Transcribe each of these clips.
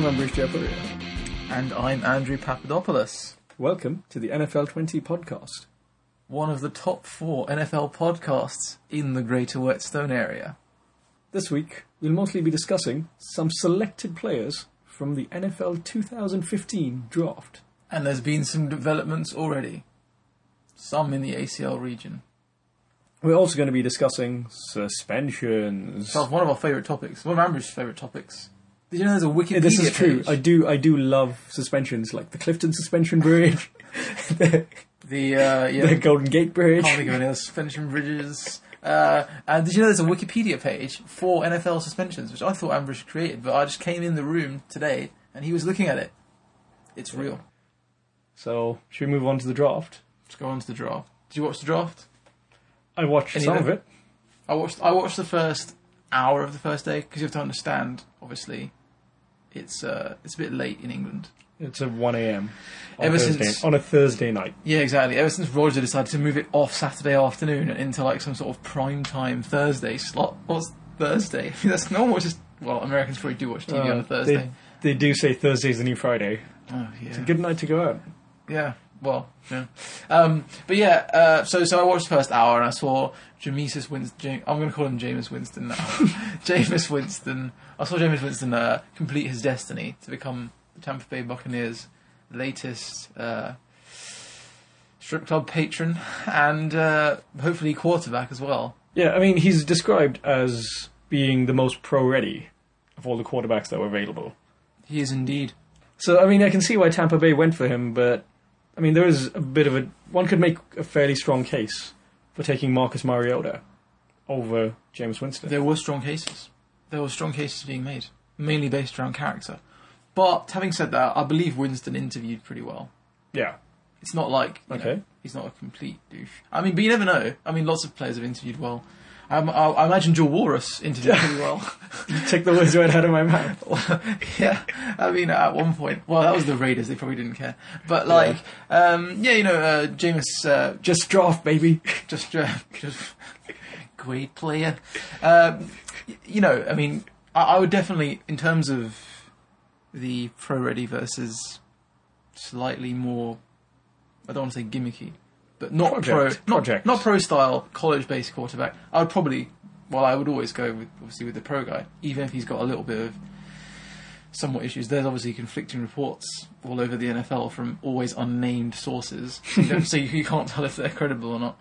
And I'm Bruce Jeffrey. And I'm Andrew Papadopoulos. Welcome to the NFL 20 podcast. One of the top 4 NFL podcasts in the greater Whetstone area. This week, we'll mostly be discussing some selected players from the NFL 2015 draft. And there's been some developments already. Some in the ACL region. We're also going to be discussing suspensions. That's one of our favourite topics. One of Andrew's favourite topics. Did you know there's a Wikipedia This is true. Page? I do love suspensions, like the Clifton Suspension Bridge, the Golden Gate Bridge. I can't think of any other suspension bridges. And did you know there's a Wikipedia page for NFL suspensions, which I thought Ambrish created, but I just came in the room today and he was looking at it. It's real. So, should we move on to the draft? Let's go on to the draft. Did you watch the draft? I watched some of it. I watched the first hour of the first day, because you have to understand, obviously, it's a bit late in England. It's at 1 a.m. on a Thursday night. Yeah, exactly. Ever since Roger decided to move it off Saturday afternoon and into like some sort of prime time Thursday slot. What's Thursday? That's no one watches. Well, Americans probably do watch TV on a Thursday. They do say Thursday's the new Friday. Oh yeah, it's a good night to go out. Yeah. Well, yeah. So I watched the first hour and I saw Jameis Winston. I'm going to call him Jameis Winston now. Jameis Winston. I saw Jameis Winston complete his destiny to become the Tampa Bay Buccaneers' latest strip club patron and hopefully quarterback as well. Yeah, I mean, he's described as being the most pro-ready of all the quarterbacks that were available. He is indeed. So, I mean, I can see why Tampa Bay went for him, but I mean, there is a bit of a... One could make a fairly strong case for taking Marcus Mariota over Jameis Winston. There were strong cases. There were strong cases being made, mainly based around character. But having said that, I believe Winston interviewed pretty well. Yeah. It's not like, you know, he's not a complete douche. I mean, but you never know. I mean, lots of players have interviewed well. I imagine Joe Walrus interviewed pretty well. You took the words right out of my mouth. Well, yeah, I mean, at one point. Well, that was the Raiders. They probably didn't care. But, like, Jameis... just draft, baby. Just draft. Just great player. I would definitely, in terms of the pro-ready versus slightly more, I don't want to say gimmicky, but not pro-style, college-based quarterback. I would probably, I would always go with the pro guy, even if he's got a little bit of somewhat issues. There's obviously conflicting reports all over the NFL from always unnamed sources, so you can't tell if they're credible or not,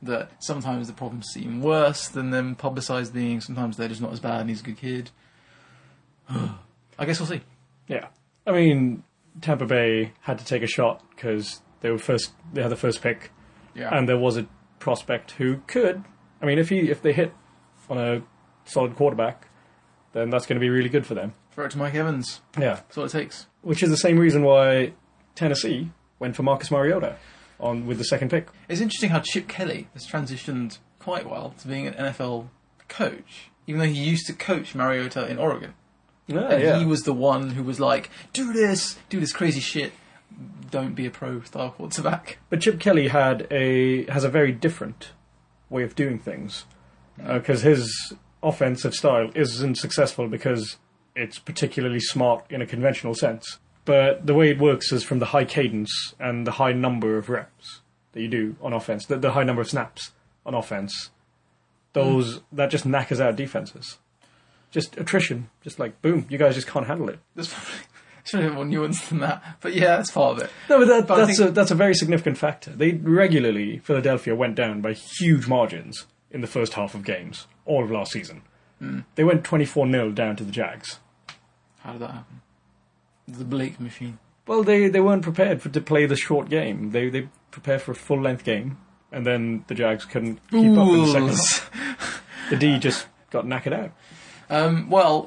that sometimes the problems seem worse than them publicised being, sometimes they're just not as bad and he's a good kid. I guess we'll see. Yeah. I mean, Tampa Bay had to take a shot because they had the first pick, yeah. And there was a prospect who could. I mean, if they hit on a solid quarterback, then that's going to be really good for them. Throw it to Mike Evans. Yeah, that's all it takes. Which is the same reason why Tennessee went for Marcus Mariota with the second pick. It's interesting how Chip Kelly has transitioned quite well to being an NFL coach, even though he used to coach Mariota in Oregon. He was the one who was like, do this crazy shit. Don't be a pro-style quarterback. But Chip Kelly has a very different way of doing things, because his offensive style isn't successful because it's particularly smart in a conventional sense. But the way it works is from the high cadence and the high number of reps that you do on offense, the high number of snaps on offense. That just knackers out defenses. Just attrition. Just like, boom, you guys just can't handle it. There's probably... should have more nuance than that, but yeah, that's part of it. No, but that's a very significant factor. They regularly, Philadelphia went down by huge margins in the first half of games, all of last season. Mm. They went 24-0 down to the Jags. How did that happen? The Blake machine. Well, they weren't prepared to play the short game. They prepared for a full-length game, and then the Jags couldn't keep up in the second half. The D just got knackered out.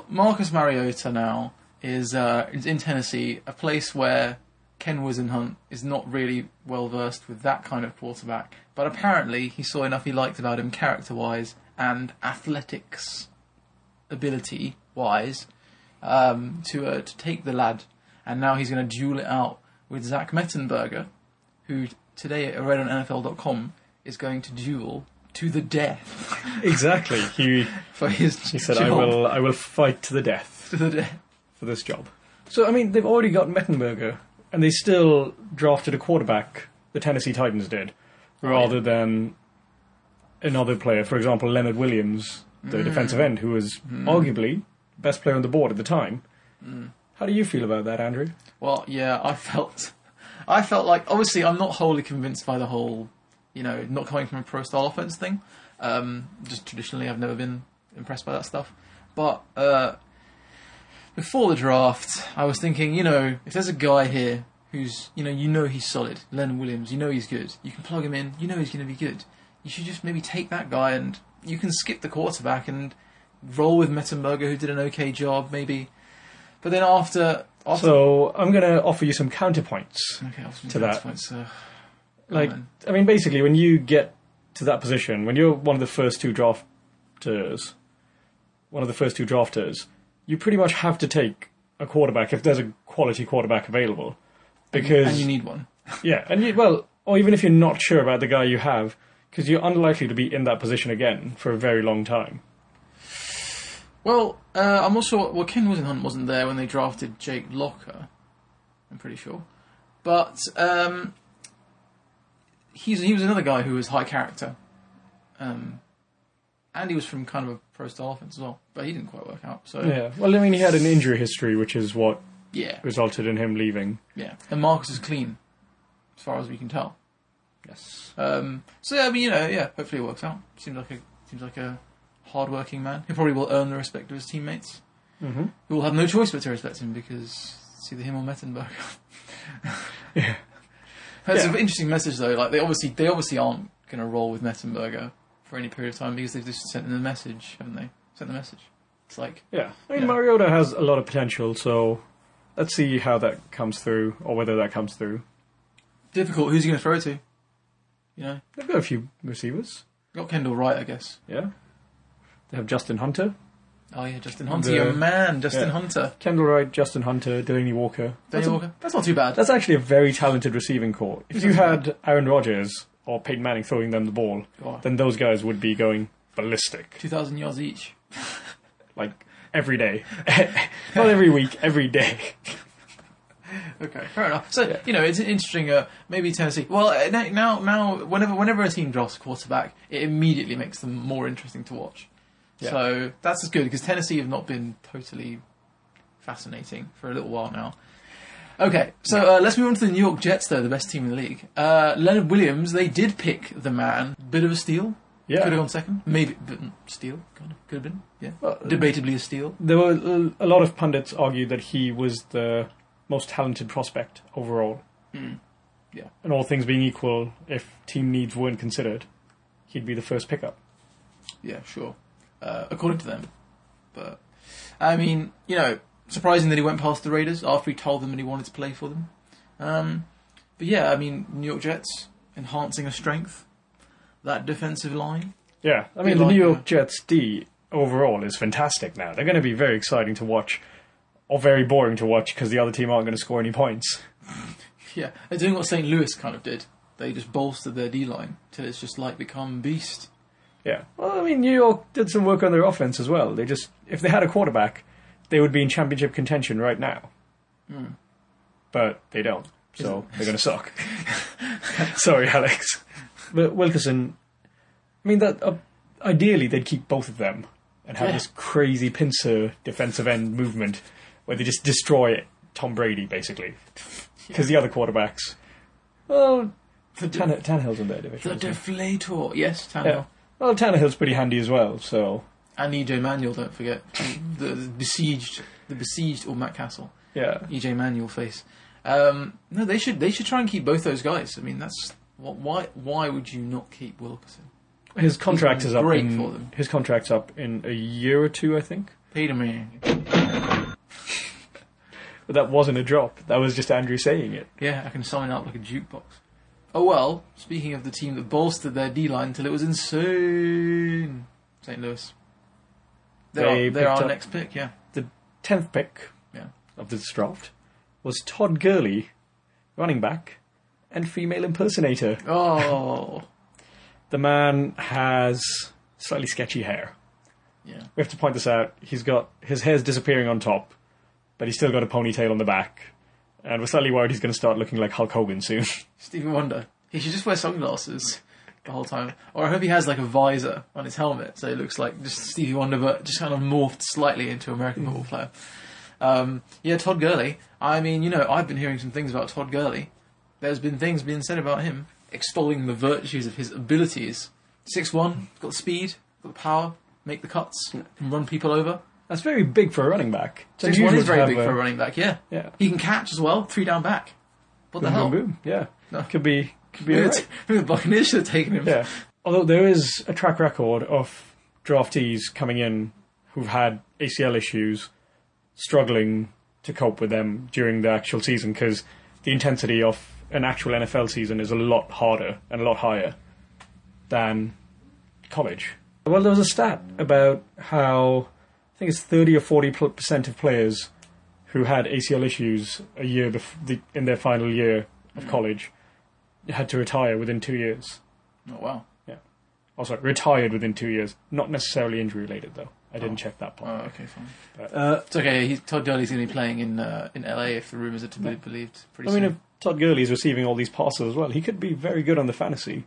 Marcus Mariota now is in Tennessee, a place where Ken Wisenhunt is not really well-versed with that kind of quarterback. But apparently he saw enough he liked about him character-wise and athletics ability-wise to take the lad. And now he's going to duel it out with Zach Mettenberger, who today I read on NFL.com is going to duel to the death. Exactly. He said, I will fight to the death. For this job. So, I mean, they've already got Mettenberger, and they still drafted a quarterback, the Tennessee Titans did, rather than another player, for example, Leonard Williams, the defensive end, who was arguably the best player on the board at the time. How do you feel about that, Andrew? Well, yeah, I felt like, obviously, I'm not wholly convinced by the whole, you know, not coming from a pro-style offense thing. Just traditionally, I've never been impressed by that stuff. But before the draft, I was thinking, you know, if there's a guy here who's, you know he's solid, Leonard Williams, you know he's good. You can plug him in, you know he's going to be good. You should just maybe take that guy, and you can skip the quarterback and roll with Mettenberger, who did an okay job, maybe. But then after so I'm going to offer you some counterpoints to that. I mean, basically, when you get to that position, when you're one of the first two drafters, you pretty much have to take a quarterback if there's a quality quarterback available, because and you need one. Yeah, and or even if you're not sure about the guy you have, because you're unlikely to be in that position again for a very long time. Well, I'm also Ken Whisenhunt wasn't there when they drafted Jake Locker, I'm pretty sure, but he was another guy who was high character. And he was from kind of a pro-style offense as well, but he didn't quite work out. So yeah, well, I mean, he had an injury history, which is what resulted in him leaving. Yeah, and Marcus is clean, as far as we can tell. Yes. So yeah, I mean, hopefully it works out. Seems like a hard-working man. He probably will earn the respect of his teammates, who will have no choice but to respect him because it's either him or Mettenberger. Yeah, that's an interesting message though. Like they obviously aren't going to roll with Mettenberger for any period of time because they've just sent them the message, haven't they? Sent the message. It's like... Yeah. I mean, Mariota has a lot of potential, so let's see how that comes through, or whether that comes through. Difficult. Who's he going to throw it to? You know? They've got a few receivers. Got Kendall Wright, I guess. Yeah. They have Justin Hunter. Oh, yeah, Justin Hunter. Your man, Justin Hunter. Kendall Wright, Justin Hunter, Delaney Walker. That's not too bad. That's actually a very talented receiving corps. If you had Aaron Rodgers or Peyton Manning throwing them the ball, then those guys would be going ballistic. 2,000 yards each. Like, every day. Not every week, every day. Okay, fair enough. So, it's an interesting, maybe Tennessee. Well, now whenever a team drafts a quarterback, it immediately makes them more interesting to watch. Yeah. So, that's as good, because Tennessee have not been totally fascinating for a little while now. Okay, so let's move on to the New York Jets, though, the best team in the league. Leonard Williams, they did pick the man. Bit of a steal. Yeah. Could have gone second. Maybe. But steal? Could have been. Yeah. Well, debatably a steal. There were a lot of pundits argued that he was the most talented prospect overall. Mm. Yeah. And all things being equal, if team needs weren't considered, he'd be the first pickup. Yeah, sure. According to them. But, I mean, surprising that he went past the Raiders after he told them that he wanted to play for them. But yeah, I mean, New York Jets enhancing a strength. That defensive line. Yeah, I mean, New York Jets D overall is fantastic now. They're going to be very exciting to watch, or very boring to watch, because the other team aren't going to score any points. Yeah, they're doing what St. Louis kind of did. They just bolstered their D-line till it's just like become beast. Yeah, well, I mean, New York did some work on their offense as well. They just, if they had a quarterback, they would be in championship contention right now. Mm. But they don't, so they're going to suck. Sorry, Alex. But Wilkerson, I mean, that ideally they'd keep both of them and have this crazy pincer defensive end movement where they just destroy Tom Brady, basically. Because the other quarterbacks, well, Tannehill's in their division. The deflator, yes, Tannehill. Yeah. Well, Tannehill's pretty handy as well, so... And E.J. Manuel, don't forget. The besieged, or Matt Castle. Yeah. E.J. Manuel face. No, they should try and keep both those guys. I mean, that's... Why would you not keep Wilkerson? His contract is up for them. His contract's up in a year or two, I think. Peter man. But that wasn't a drop. That was just Andrew saying it. Yeah, I can sign up like a jukebox. Oh, well, speaking of the team that bolstered their D-line till it was insane. St. Louis. They're our next pick, yeah. The 10th pick of this draft was Todd Gurley, running back and female impersonator. Oh. The man has slightly sketchy hair. Yeah. We have to point this out. His hair's disappearing on top, that he's still got a ponytail on the back. And we're slightly worried he's going to start looking like Hulk Hogan soon. Stevie Wonder. He should just wear sunglasses the whole time. Or I hope he has like a visor on his helmet, so he looks like just Stevie Wonder, but just kind of morphed slightly into American football player. Yeah, Todd Gurley. I mean, you know, I've been hearing some things about Todd Gurley. There's been things being said about him, extolling the virtues of his abilities. 6'1", got the speed, got the power, make the cuts, can run people over. That's very big for a running back. 6'1" is very big for a running back, yeah. He can catch as well, 3-down back. What boom, the hell? Boom, boom. Yeah. No. Could be right. The Buccaneers should have taken him. Yeah. Although there is a track record of draftees coming in who've had ACL issues, struggling to cope with them during the actual season, because the intensity of an actual NFL season is a lot harder and a lot higher than college. Well, there was a stat about how, I think it's 30 or 40% of players who had ACL issues a year in their final year of college had to retire within 2 years. Oh, wow. Yeah. Also, retired within 2 years. Not necessarily injury-related, though. I didn't check that part. Oh, okay, fine. But, it's okay. Todd Gurley's going to be playing in LA if the rumours are to be believed pretty soon. I mean, if Todd Gurley's receiving all these passes as well, he could be very good on the fantasy.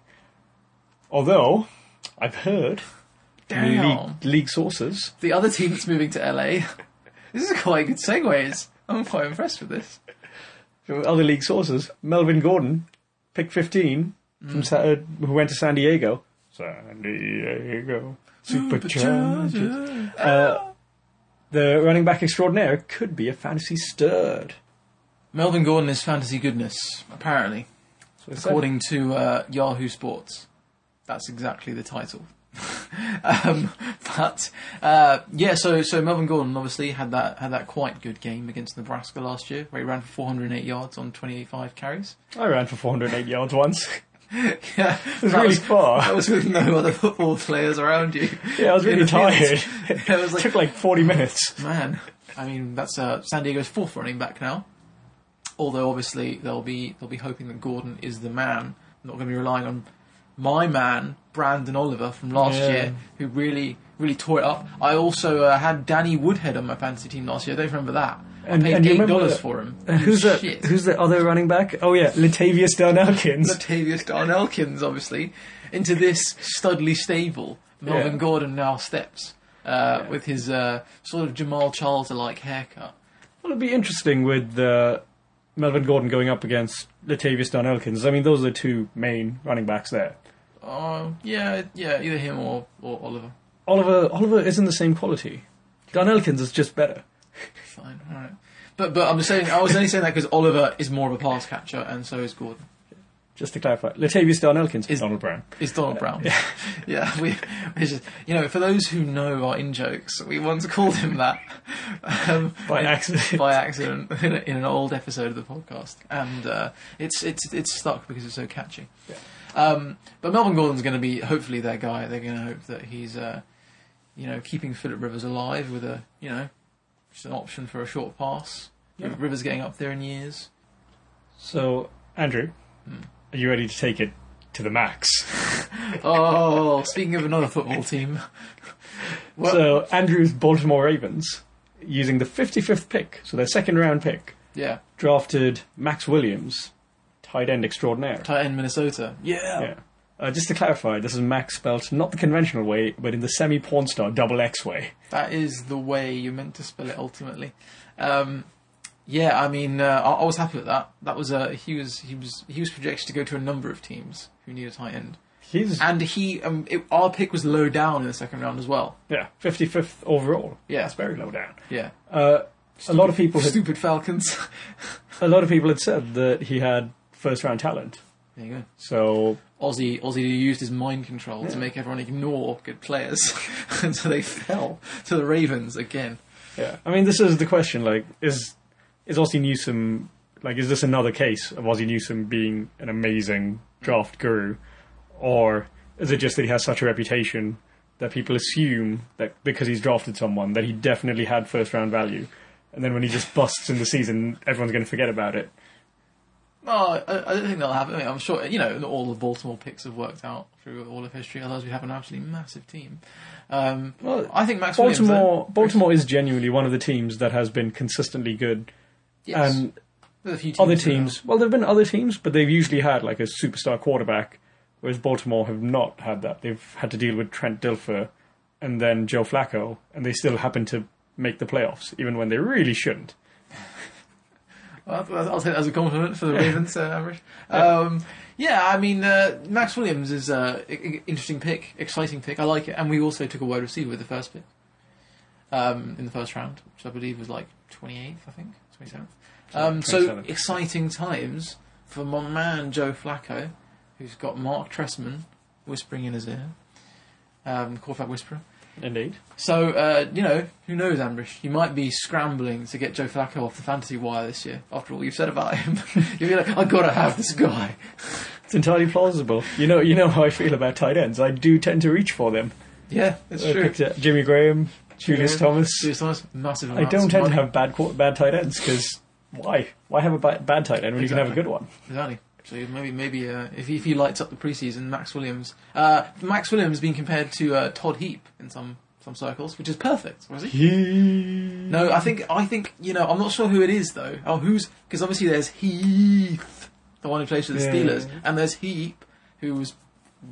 Although, I've heard... league sources. The other team that's moving to LA. This is quite good segues. I'm quite impressed with this. Other league sources. Melvin Gordon, pick 15, who went to San Diego. Superchargers. The running back extraordinaire could be a fantasy stud. Melvin Gordon is fantasy goodness, apparently. According to Yahoo Sports. That's exactly the title. So Melvin Gordon obviously had that quite good game against Nebraska last year, where he ran for 408 yards on 25 carries. I ran for 408 yards once. Yeah, it was really far. That was with no other football players around you. Yeah, I was really tired. It took like 40 minutes. Man, I mean, that's San Diego's fourth running back now. Although obviously they'll be hoping that Gordon is the man. I'm not going to be relying on my man, Brandon Oliver, from last year, who really, really tore it up. I also had Danny Woodhead on my fantasy team last year. Don't remember that. I paid $8 for him. Who's the other running back? Oh, yeah, Latavius Darnellkins. Latavius Darnellkins, obviously. Into this studly stable, Melvin Gordon now steps with his sort of Jamal Charles-alike haircut. Well, it'd be interesting with... Melvin Gordon going up against Latavius Darnellkins. I mean, those are the two main running backs there. Either him or Oliver. Oliver isn't the same quality. Darnellkins is just better. Fine, all right. But I'm just saying, I was only saying that because Oliver is more of a pass catcher, and so is Gordon. Just to clarify, Latavius Darnellkins is Donald Brown. Is Donald Brown? Yeah, yeah. We just, you know, for those who know our in jokes, we once called him that by accident in an old episode of the podcast, and it's stuck because it's so catchy. Yeah. But Melvin Gordon's going to be hopefully their guy. They're going to hope that he's, keeping Philip Rivers alive with a, just an option for a short pass. Yeah. Rivers getting up there in years. So Andrew. Are you ready to take it to the max? Oh, speaking of another football team. Well, so, Andrew's Baltimore Ravens, using the 55th pick, so their second-round pick, drafted Maxx Williams, tight end extraordinaire. Tight end Minnesota. Yeah. Just to clarify, this is Max spelled not the conventional way, but in the semi-porn star double X way. That is the way you're meant to spell it, ultimately. Yeah, I mean, I was happy with that. That was he was projected to go to a number of teams who need a tight end. Our pick was low down in the second round as well. Yeah, 55th overall. Yeah, that's very low down. Yeah, stupid Falcons. A lot of people had said that he had first round talent. There you go. So Ozzie used his mind control to make everyone ignore good players, and so they fell to the Ravens again. Yeah, I mean, this is the question. Like, Is Ozzie Newsome, is this another case of Ozzie Newsome being an amazing draft guru? Or is it just that he has such a reputation that people assume that because he's drafted someone that he definitely had first round value? And then when he just busts in the season, everyone's going to forget about it. Oh, I don't think that'll happen. I mean, I'm sure, you know, all the Baltimore picks have worked out through all of history. Otherwise, we have an absolutely massive team. Well, I think Maxx Williams... Baltimore is genuinely one of the teams that has been consistently good. Yes. And a few teams other teams... Well, there have been other teams, but they've usually had, like, a superstar quarterback, whereas Baltimore have not had that. They've had to deal with Trent Dilfer and then Joe Flacco, and they still happen to make the playoffs, even when they really shouldn't. I'll take that as a compliment for the Ravens, Amrish. I mean, Maxx Williams is an interesting pick, exciting pick. I like it. And we also took a wide receiver with the first pick in the first round, which I believe was like 28th, I think, 27th. So exciting times for my man Joe Flacco, who's got Mark Trestman whispering in his ear, quarterback whisperer. Indeed. So, you know, who knows, Ambrish? You might be scrambling to get Joe Flacco off the fantasy wire this year, after all you've said about him. You'll be like, I've got to have this guy. It's entirely plausible. You know how I feel about tight ends. I do tend to reach for them. Yeah, it's true. I picked Jimmy Graham, Julius Thomas, massive amounts. I don't tend to have bad tight ends, because why? Why have a bad tight end when you can have a good one? Exactly. So maybe if he lights up the preseason, Maxx Williams being compared to Todd Heap in some circles, which is perfect. Was he? No, I think you know, I'm not sure who it is though. Oh, because obviously there's Heath, the one who plays for the Steelers, and there's Heap, who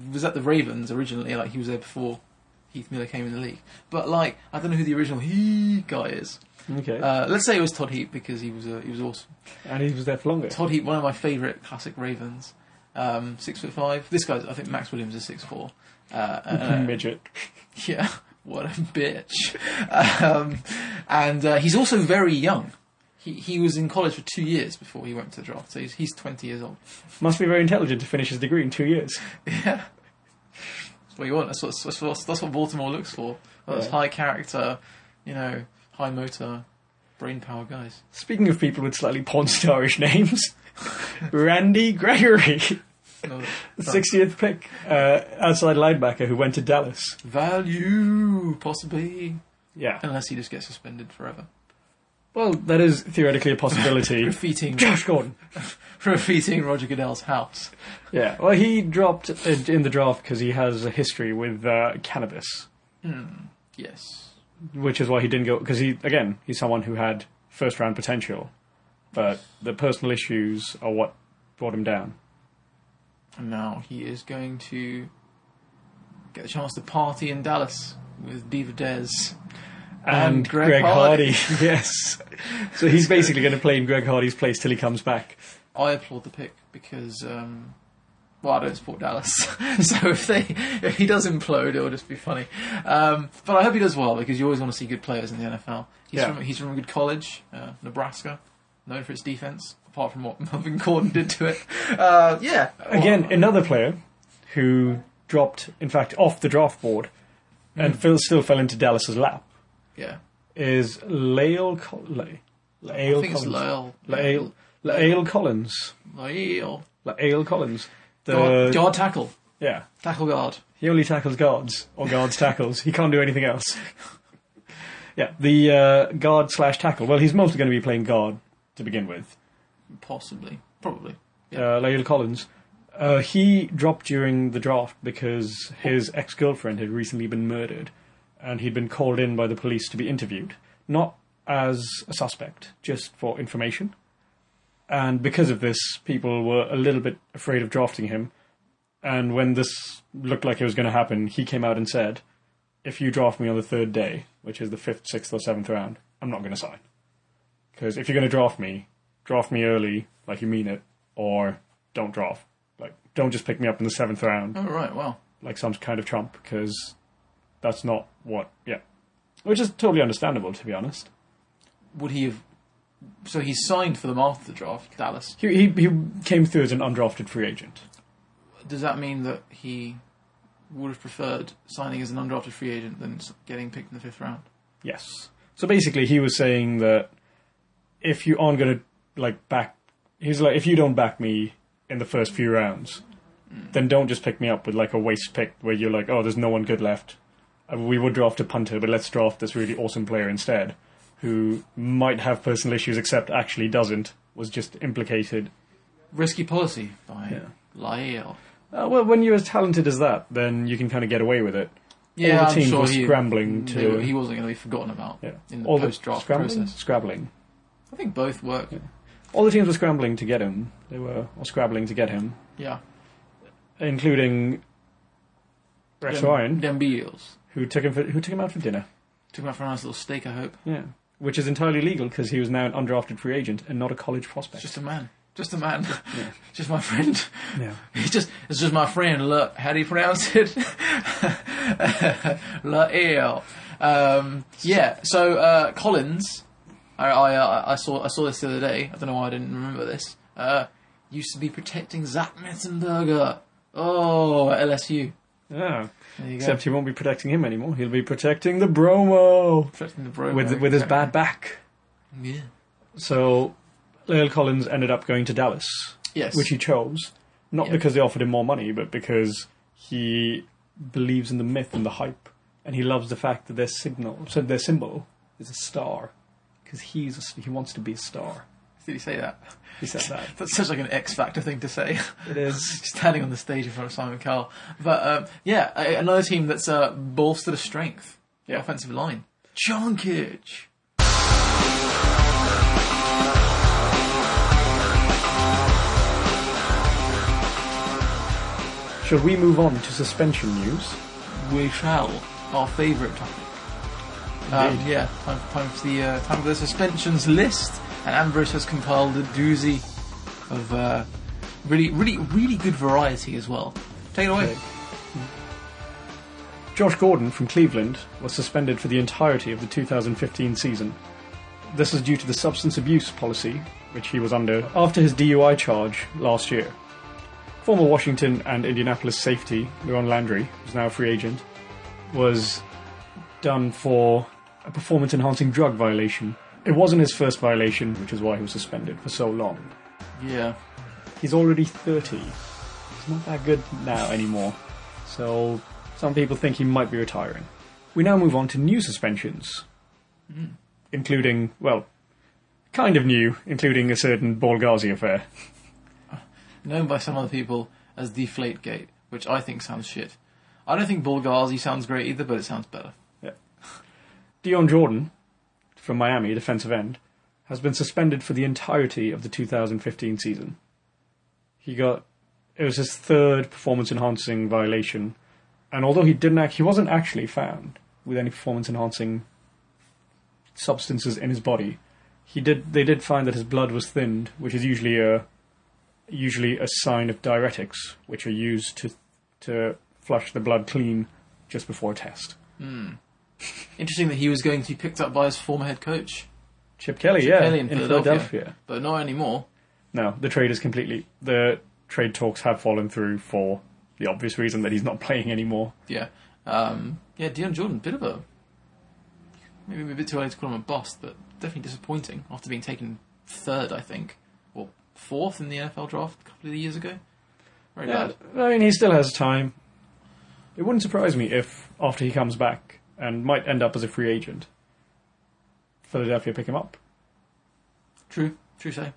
was at the Ravens originally. Like he was there before Heath Miller came in the league. But like I don't know who the original Heap guy is. Okay. Let's say it was Todd Heap because he was awesome, and he was there for longer. Todd Heap, one of my favourite classic Ravens, 6'5". This guy, I think Maxx Williams is 6'4". Midget. Yeah, what a bitch. And he's also very young. He was in college for 2 years before he went to the draft, so he's 20 years old. Must be very intelligent to finish his degree in 2 years. Yeah, that's what you want. That's what Baltimore looks for. Those high character, you know. High motor, brain power guys. Speaking of people with slightly porn starish names, Randy Gregory, the 60th pick, outside linebacker who went to Dallas. Value, possibly. Yeah. Unless he just gets suspended forever. Well, that is theoretically a possibility. Graffitiing Josh Gordon. Graffitiing Roger Goodell's house. Yeah, well, he dropped in the draft because he has a history with cannabis. Yes. Which is why he didn't go, because he's someone who had first round potential, but the personal issues are what brought him down. And now he is going to get the chance to party in Dallas with Beaver Dez and Greg Hardy. Yes. So he's basically going to play in Greg Hardy's place till he comes back. I applaud the pick because, I don't support Dallas, so if he does implode, it'll just be funny. But I hope he does well because you always want to see good players in the NFL. He's from a good college, Nebraska, known for its defense, apart from what Melvin Gordon did to it. Another player who dropped, in fact, off the draft board and still fell into Dallas's lap. Yeah, is Lael Collins. Guard tackle. Yeah. Tackle guard. He only tackles guards, or guards tackles. He can't do anything else. Yeah, the guard / tackle. Well, he's mostly going to be playing guard to begin with. Possibly. Probably. Yeah. Lael Collins. He dropped during the draft because his ex-girlfriend had recently been murdered, and he'd been called in by the police to be interviewed. Not as a suspect, just for information. And because of this, people were a little bit afraid of drafting him. And when this looked like it was going to happen, he came out and said, if you draft me on the third day, which is the 5th, 6th or 7th round, I'm not going to sign. Because if you're going to draft me early, like you mean it, or don't draft. Like, don't just pick me up in the 7th round. Oh, right, wow. Like some kind of trump, because that's not what... Yeah. Which is totally understandable, to be honest. Would he have... So he signed for them after the draft, Dallas. He came through as an undrafted free agent. Does that mean that he would have preferred signing as an undrafted free agent than getting picked in the 5th round? Yes. So basically, he was saying that if you aren't going to he's like, if you don't back me in the first few rounds, then don't just pick me up with a waste pick where you're like, oh, there's no one good left. We would draft a punter, but let's draft this really awesome player instead, who might have personal issues except actually doesn't, was just implicated risky policy by Lael. Well, when you're as talented as that, then you can kind of get away with it. Yeah, all the teams were scrambling to... He wasn't going to be forgotten about in the post-draft process. Scrabbling? I think both work. Yeah. All the teams were scrambling to get him. They were scrabbling to get him. Yeah. Including Rex Ryan. Dembeals. Who took him out for dinner. Took him out for a nice little steak, I hope. Yeah. Which is entirely legal because he was now an undrafted free agent and not a college prospect. Just a man. Yeah. Just my friend. Yeah. It's just my friend. Look, how do you pronounce it? Lael. So Collins, I saw this the other day. I don't know why I didn't remember this. Used to be protecting Zach Mettenberger. Oh, at LSU. Yeah. Except he won't be protecting him anymore. He'll be protecting the Bromo. With his bad back. Yeah. So Lael Collins ended up going to Dallas. Yes. Which he chose. Not because they offered him more money, but because he believes in the myth and the hype. And he loves the fact that their symbol is a star. Because he wants to be a star. Did he say that? He said that. That's such like an X Factor thing to say. It is. Standing on the stage in front of Simon Cowell. But, another team that's bolstered a strength. Yeah. Offensive line. Jonkic. Shall we move on to suspension news? We shall. Our favourite topic. Time for the suspensions list. And Ambrose has compiled a doozy of really, really, really good variety as well. Take it away. Okay. Josh Gordon from Cleveland was suspended for the entirety of the 2015 season. This is due to the substance abuse policy, which he was under after his DUI charge last year. Former Washington and Indianapolis safety, Leron Landry, who's now a free agent, was done for a performance-enhancing drug violation. It wasn't his first violation, which is why he was suspended for so long. Yeah. He's already 30. He's not that good now anymore. So some people think he might be retiring. We now move on to new suspensions. Mm. Including, well, kind of new, including a certain Bolgazi affair. Known by some other people as Deflategate, which I think sounds shit. I don't think Bolgazi sounds great either, but it sounds better. Yeah. Deion Jordan from Miami, defensive end, has been suspended for the entirety of the 2015 season. It was his third performance-enhancing violation, and although he wasn't actually found with any performance-enhancing substances in his body, they did find that his blood was thinned, which is usually a sign of diuretics, which are used to flush the blood clean just before a test. Hmm. Interesting that he was going to be picked up by his former head coach, Chip Kelly in Philadelphia. But not anymore. No, the trade talks have fallen through for the obvious reason that he's not playing anymore. Yeah. Deion Jordan, maybe a bit too early to call him a bust, but definitely disappointing after being taken third, I think, or fourth in the NFL draft a couple of years ago. Very bad. I mean, he still has time. It wouldn't surprise me if, after he comes back and might end up as a free agent, Philadelphia pick him up. True say.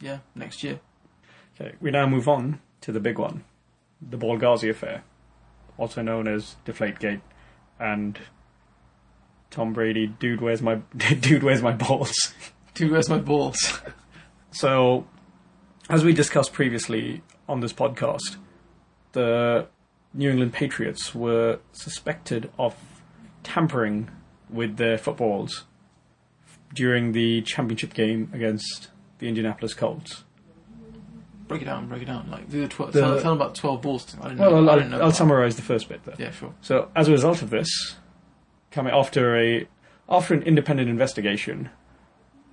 Yeah, next year. Okay, we now move on to the big one, the Bolgazi affair, also known as Deflategate, and Tom Brady, dude, where's my balls? Dude, where's my balls? So, as we discussed previously on this podcast, the New England Patriots were suspected of tampering with their footballs during the championship game against the Indianapolis Colts. Break it down. Like, tell them about 12 balls. I'll summarise the first bit there. Yeah, sure. So, as a result of this, after an independent investigation,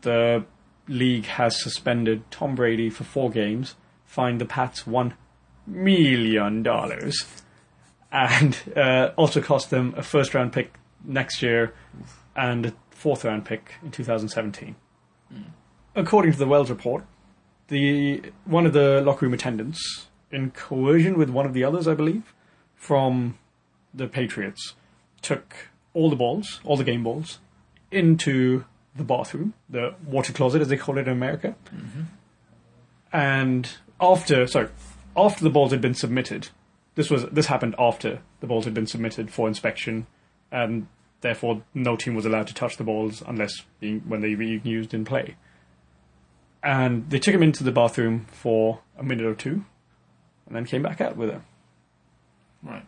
the league has suspended Tom Brady for 4 games, fined the Pats $1 million, and also cost them a first-round pick next year and a fourth-round pick in 2017. Mm. According to the Wells Report, one of the locker room attendants, in coercion with one of the others, I believe, from the Patriots, took all the game balls, into the bathroom, the water closet, as they call it in America, mm-hmm. and after the balls had been submitted. This happened after the balls had been submitted for inspection, and therefore no team was allowed to touch the balls unless when they were used in play. And they took him into the bathroom for a minute or two, and then came back out with him. Right.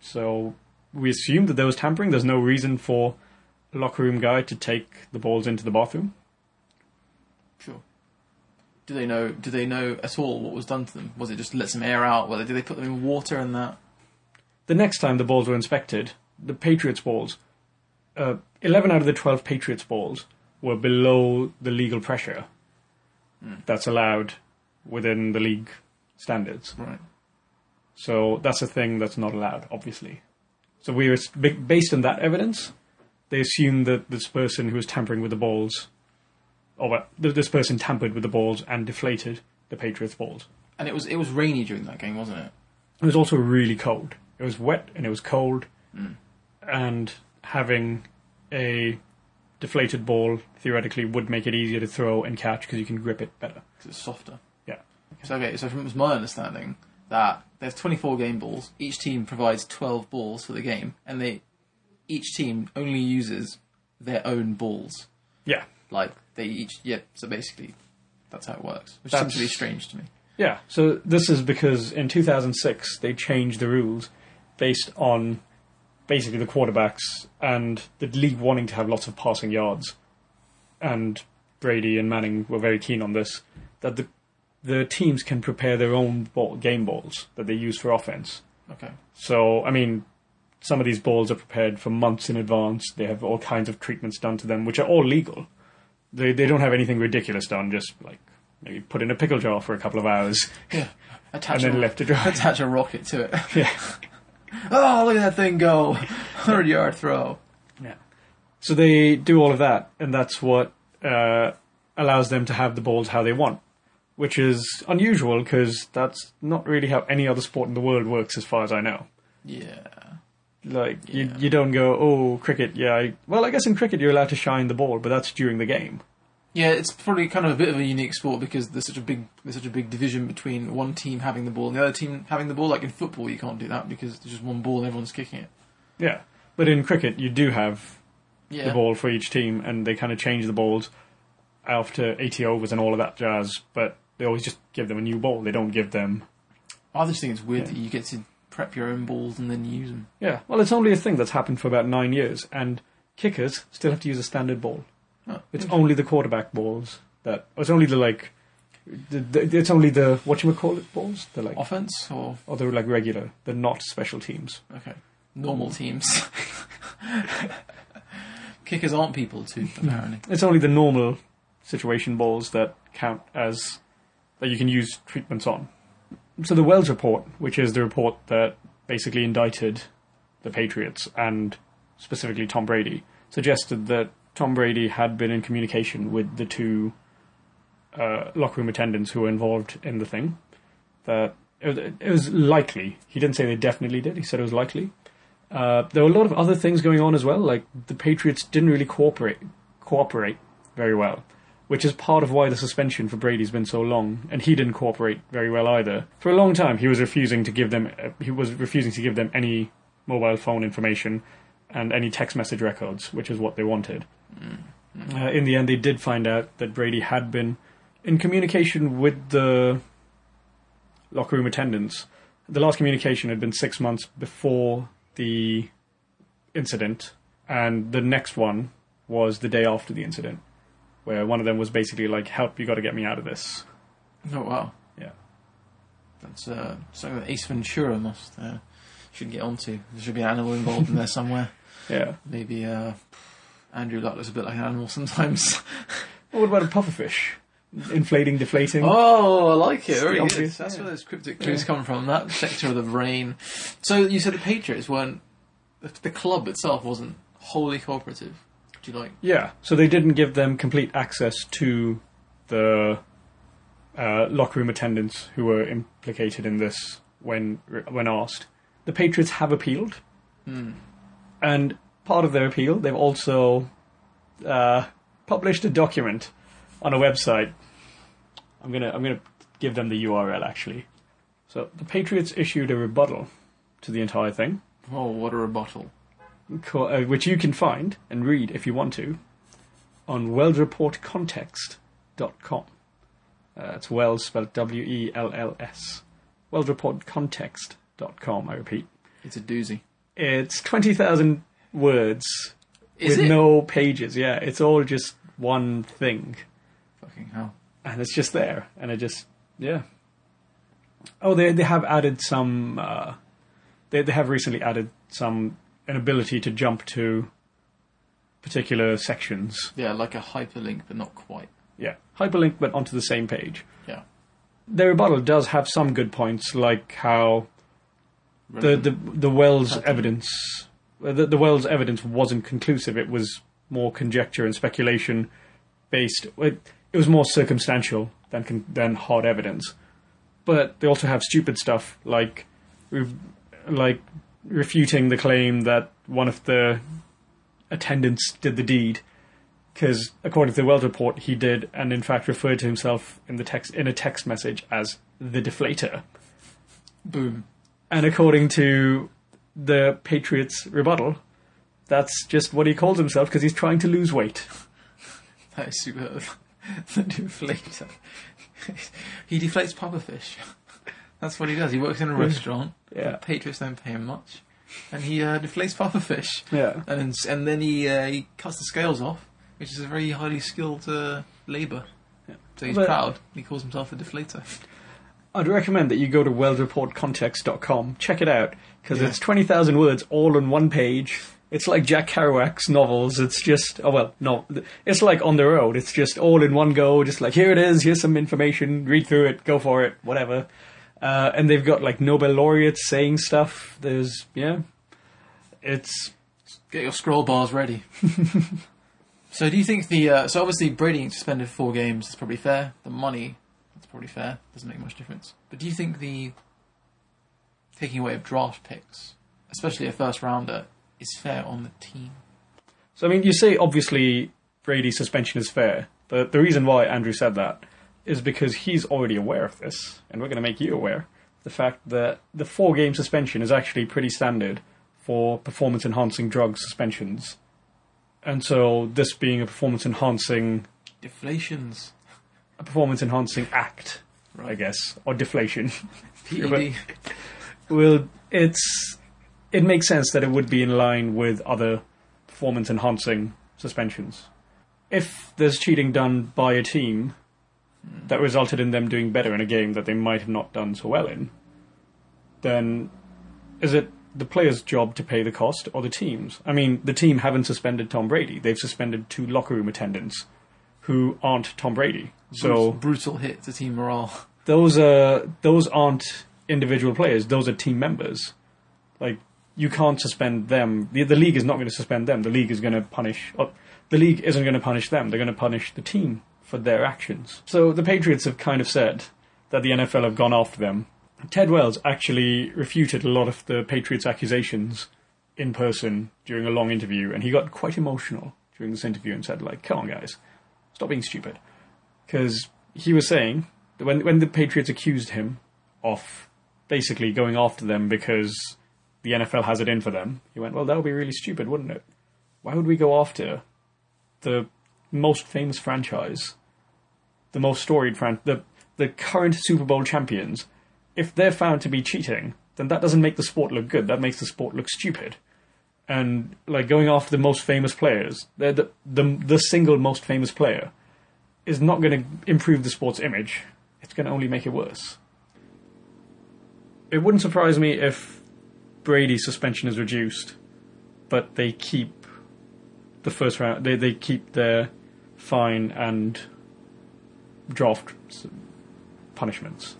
So we assumed that there was tampering. There's no reason for a locker room guy to take the balls into the bathroom. Sure. Do they know at all what was done to them? Was it just to let some air out? Did they put them in water and that? The next time the balls were inspected, the Patriots balls, 11 out of the 12 Patriots balls were below the legal pressure that's allowed within the league standards. Right. So that's a thing that's not allowed, obviously. So we were based on that evidence. They assumed that this person who was tampering with the balls, this person tampered with the balls and deflated the Patriots' balls. And it was rainy during that game, wasn't it? It was also really cold. It was wet and it was cold. Mm. And having a deflated ball theoretically would make it easier to throw and catch because you can grip it better. Because it's softer. Yeah. So from my understanding that there's 24 game balls. Each team provides 12 balls for the game, and each team only uses their own balls. Yeah. So basically, that's how it works, which seems really strange to me. Yeah, so this is because in 2006, they changed the rules based on basically the quarterbacks and the league wanting to have lots of passing yards. And Brady and Manning were very keen on this, that the teams can prepare their own game balls that they use for offense. Okay. So, some of these balls are prepared for months in advance. They have all kinds of treatments done to them, which are all legal. They don't have anything ridiculous done, just maybe put in a pickle jar for a couple of hours. Yeah. Left to dry. Attach a rocket to it. Yeah. Oh, look at that thing go. 100-yard throw. Yeah. So they do all of that, and that's what allows them to have the balls how they want, which is unusual because that's not really how any other sport in the world works as far as I know. Yeah. You don't go, oh, cricket, yeah. I guess in cricket you're allowed to shine the ball, but that's during the game. Yeah, it's probably kind of a bit of a unique sport because there's such a big division between one team having the ball and the other team having the ball. Like in football, you can't do that because there's just one ball and everyone's kicking it. Yeah, but in cricket you do have the ball for each team, and they kind of change the balls after 80 overs and all of that jazz, but they always just give them a new ball. They don't give them... I just think it's weird that you get to prep your own balls and then use them. Yeah, well, it's only a thing that's happened for about 9 years, and kickers still have to use a standard ball. Oh, it's only the quarterback balls that... It's only the whatchamacallit balls? The offense? Or they're regular. They're not special teams. Okay. Normal teams. Kickers aren't people too, apparently. It's only the normal situation balls that count as... that you can use treatments on. So the Wells Report, which is the report that basically indicted the Patriots and specifically Tom Brady, suggested that Tom Brady had been in communication with the two locker room attendants who were involved in the thing. That it was likely. He didn't say they definitely did. He said it was likely. There were a lot of other things going on as well. Like the Patriots didn't really cooperate very well, which is part of why the suspension for Brady's been so long, and he didn't cooperate very well either. For a long time, he was refusing to give them any mobile phone information and any text message records, which is what they wanted. Mm-hmm. In the end, they did find out that Brady had been in communication with the locker room attendants. The last communication had been 6 months before the incident, and the next one was the day after the incident, where one of them was basically help, you got to get me out of this. Oh, wow. Yeah. That's something that Ace Ventura should get onto. There should be an animal involved in there somewhere. Yeah. Maybe Andrew Luck looks a bit like an animal sometimes. Well, what about a pufferfish? Inflating, deflating. Oh, I like it. Very good. That's where those cryptic clues come from, that sector of the brain. So you said the Patriots weren't... The club itself wasn't wholly cooperative. Yeah, so they didn't give them complete access to the locker room attendants who were implicated in this when asked. The Patriots have appealed, and part of their appeal, they've also published a document on a website. I'm gonna give them the URL, actually. So the Patriots issued a rebuttal to the entire thing. Oh, what a rebuttal. Which you can find and read if you want to on wellsreportcontext.com. It's Wells spelled W-E-L-L-S. wellsreportcontext.com, I repeat. It's a doozy. It's 20,000 words with no pages. Yeah, it's all just one thing. Fucking hell. And it's just there. And it just, yeah. Oh, they have added some... They have recently added an ability to jump to particular sections. Yeah, like a hyperlink, but not quite. Yeah, hyperlink, but onto the same page. Yeah. The rebuttal does have some good points, like how the Wells evidence... The Wells evidence wasn't conclusive. It was more conjecture and speculation based... It was more circumstantial than hard evidence. But they also have stupid stuff, like refuting the claim that one of the attendants did the deed, because according to the Wells report, he did, and in fact referred to himself in a text message as the deflator. Boom. And according to the Patriots' rebuttal, that's just what he calls himself because he's trying to lose weight. That is superb. The deflator. He deflates puffer fish. That's what he does. He works in a restaurant. Yeah. The Patriots don't pay him much, and he deflates puffer fish. Yeah. And then he cuts the scales off, which is a very highly skilled labour. Yeah. So he's proud. He calls himself a deflator. I'd recommend that you go to wellsreportcontext.com. Check it out, because it's 20,000 words all on one page. It's like Jack Kerouac's novels. It's just, it's like On the Road. It's just all in one go, just like, here it is, here's some information, read through it, go for it, whatever. And they've got, like, Nobel laureates saying stuff. There's, Get your scroll bars ready. So do you think so obviously Brady suspended 4 games, that's probably fair. The money, that's probably fair. Doesn't make much difference. But do you think the taking away of draft picks, especially a first-rounder, is fair on the team? So, I mean, you say, obviously, Brady's suspension is fair. The reason why Andrew said that is because he's already aware of this, and we're going to make you aware of the fact that the 4-game suspension is actually pretty standard for performance-enhancing drug suspensions. And so this being a performance-enhancing... Deflations. A performance-enhancing act, right. I guess, or deflation. PED. Well, it makes sense that it would be in line with other performance-enhancing suspensions. If there's cheating done by a team that resulted in them doing better in a game that they might have not done so well in, then is it the player's job to pay the cost or the team's? I mean, the team haven't suspended Tom Brady. They've suspended 2 locker room attendants who aren't Tom Brady. So brutal hit to team morale. Those aren't individual players. Those are team members. Like... You can't suspend them. The league is not going to suspend them. The league is going to punish... The league isn't going to punish them. They're going to punish the team for their actions. So the Patriots have kind of said that the NFL have gone after them. Ted Wells actually refuted a lot of the Patriots' accusations in person during a long interview, and he got quite emotional during this interview and said, like, come on, guys, stop being stupid. Because he was saying that when the Patriots accused him of basically going after them because... the NFL has it in for them. He went, well, that would be really stupid, wouldn't it? Why would we go after the most famous franchise, the most storied franchise, the current Super Bowl champions? If they're found to be cheating, then that doesn't make the sport look good. That makes the sport look stupid. And, like, going after the most famous players, they're the single most famous player, is not going to improve the sport's image. It's going to only make it worse. It wouldn't surprise me if Brady's suspension is reduced, but they keep the first round. They keep their fine and draft punishments.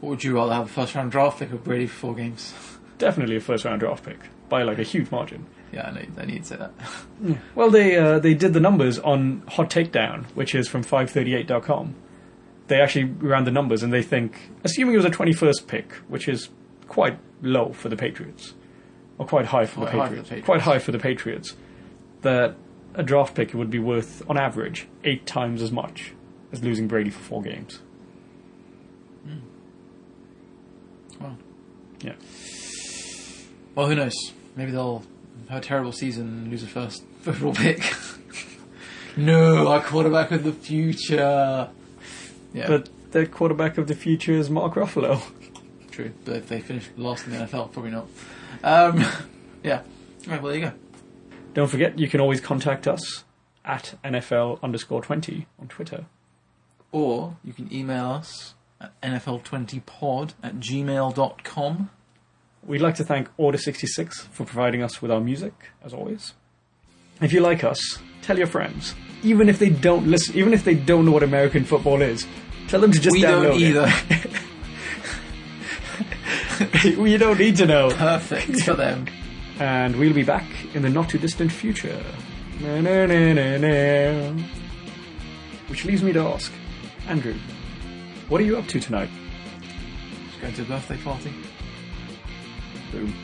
What would you rather have, a first round draft pick or Brady for 4 games? Definitely a first round draft pick by like a huge margin. Yeah, I need to say that. Yeah. Well, they did the numbers on Hot Takedown, which is from 538.com. They actually ran the numbers and they think, assuming it was a 21st pick, which is quite low for the Patriots, or quite high for the Patriots, that a draft pick would be worth, on average, 8 times as much as losing Brady for 4 games. Wow. Yeah. Well, who knows? Maybe they'll have a terrible season and lose a first overall pick. No, our quarterback of the future. Yeah. But their quarterback of the future is Mark Ruffalo. True, but if they finish last in the NFL, probably not. Yeah. All right, well, there you go. Don't forget, you can always contact us at NFL_20 on Twitter. Or you can email us at NFL20pod@gmail.com. We'd like to thank Order 66 for providing us with our music, as always. If you like us, tell your friends. Even if they don't listen, even if they don't know what American football is, tell them to just download it. We don't either. You don't need to know. Perfect for them. And we'll be back in the not-too-distant future. Na, na, na, na, na. Which leaves me to ask, Andrew, what are you up to tonight? Just going to a birthday party. Boom.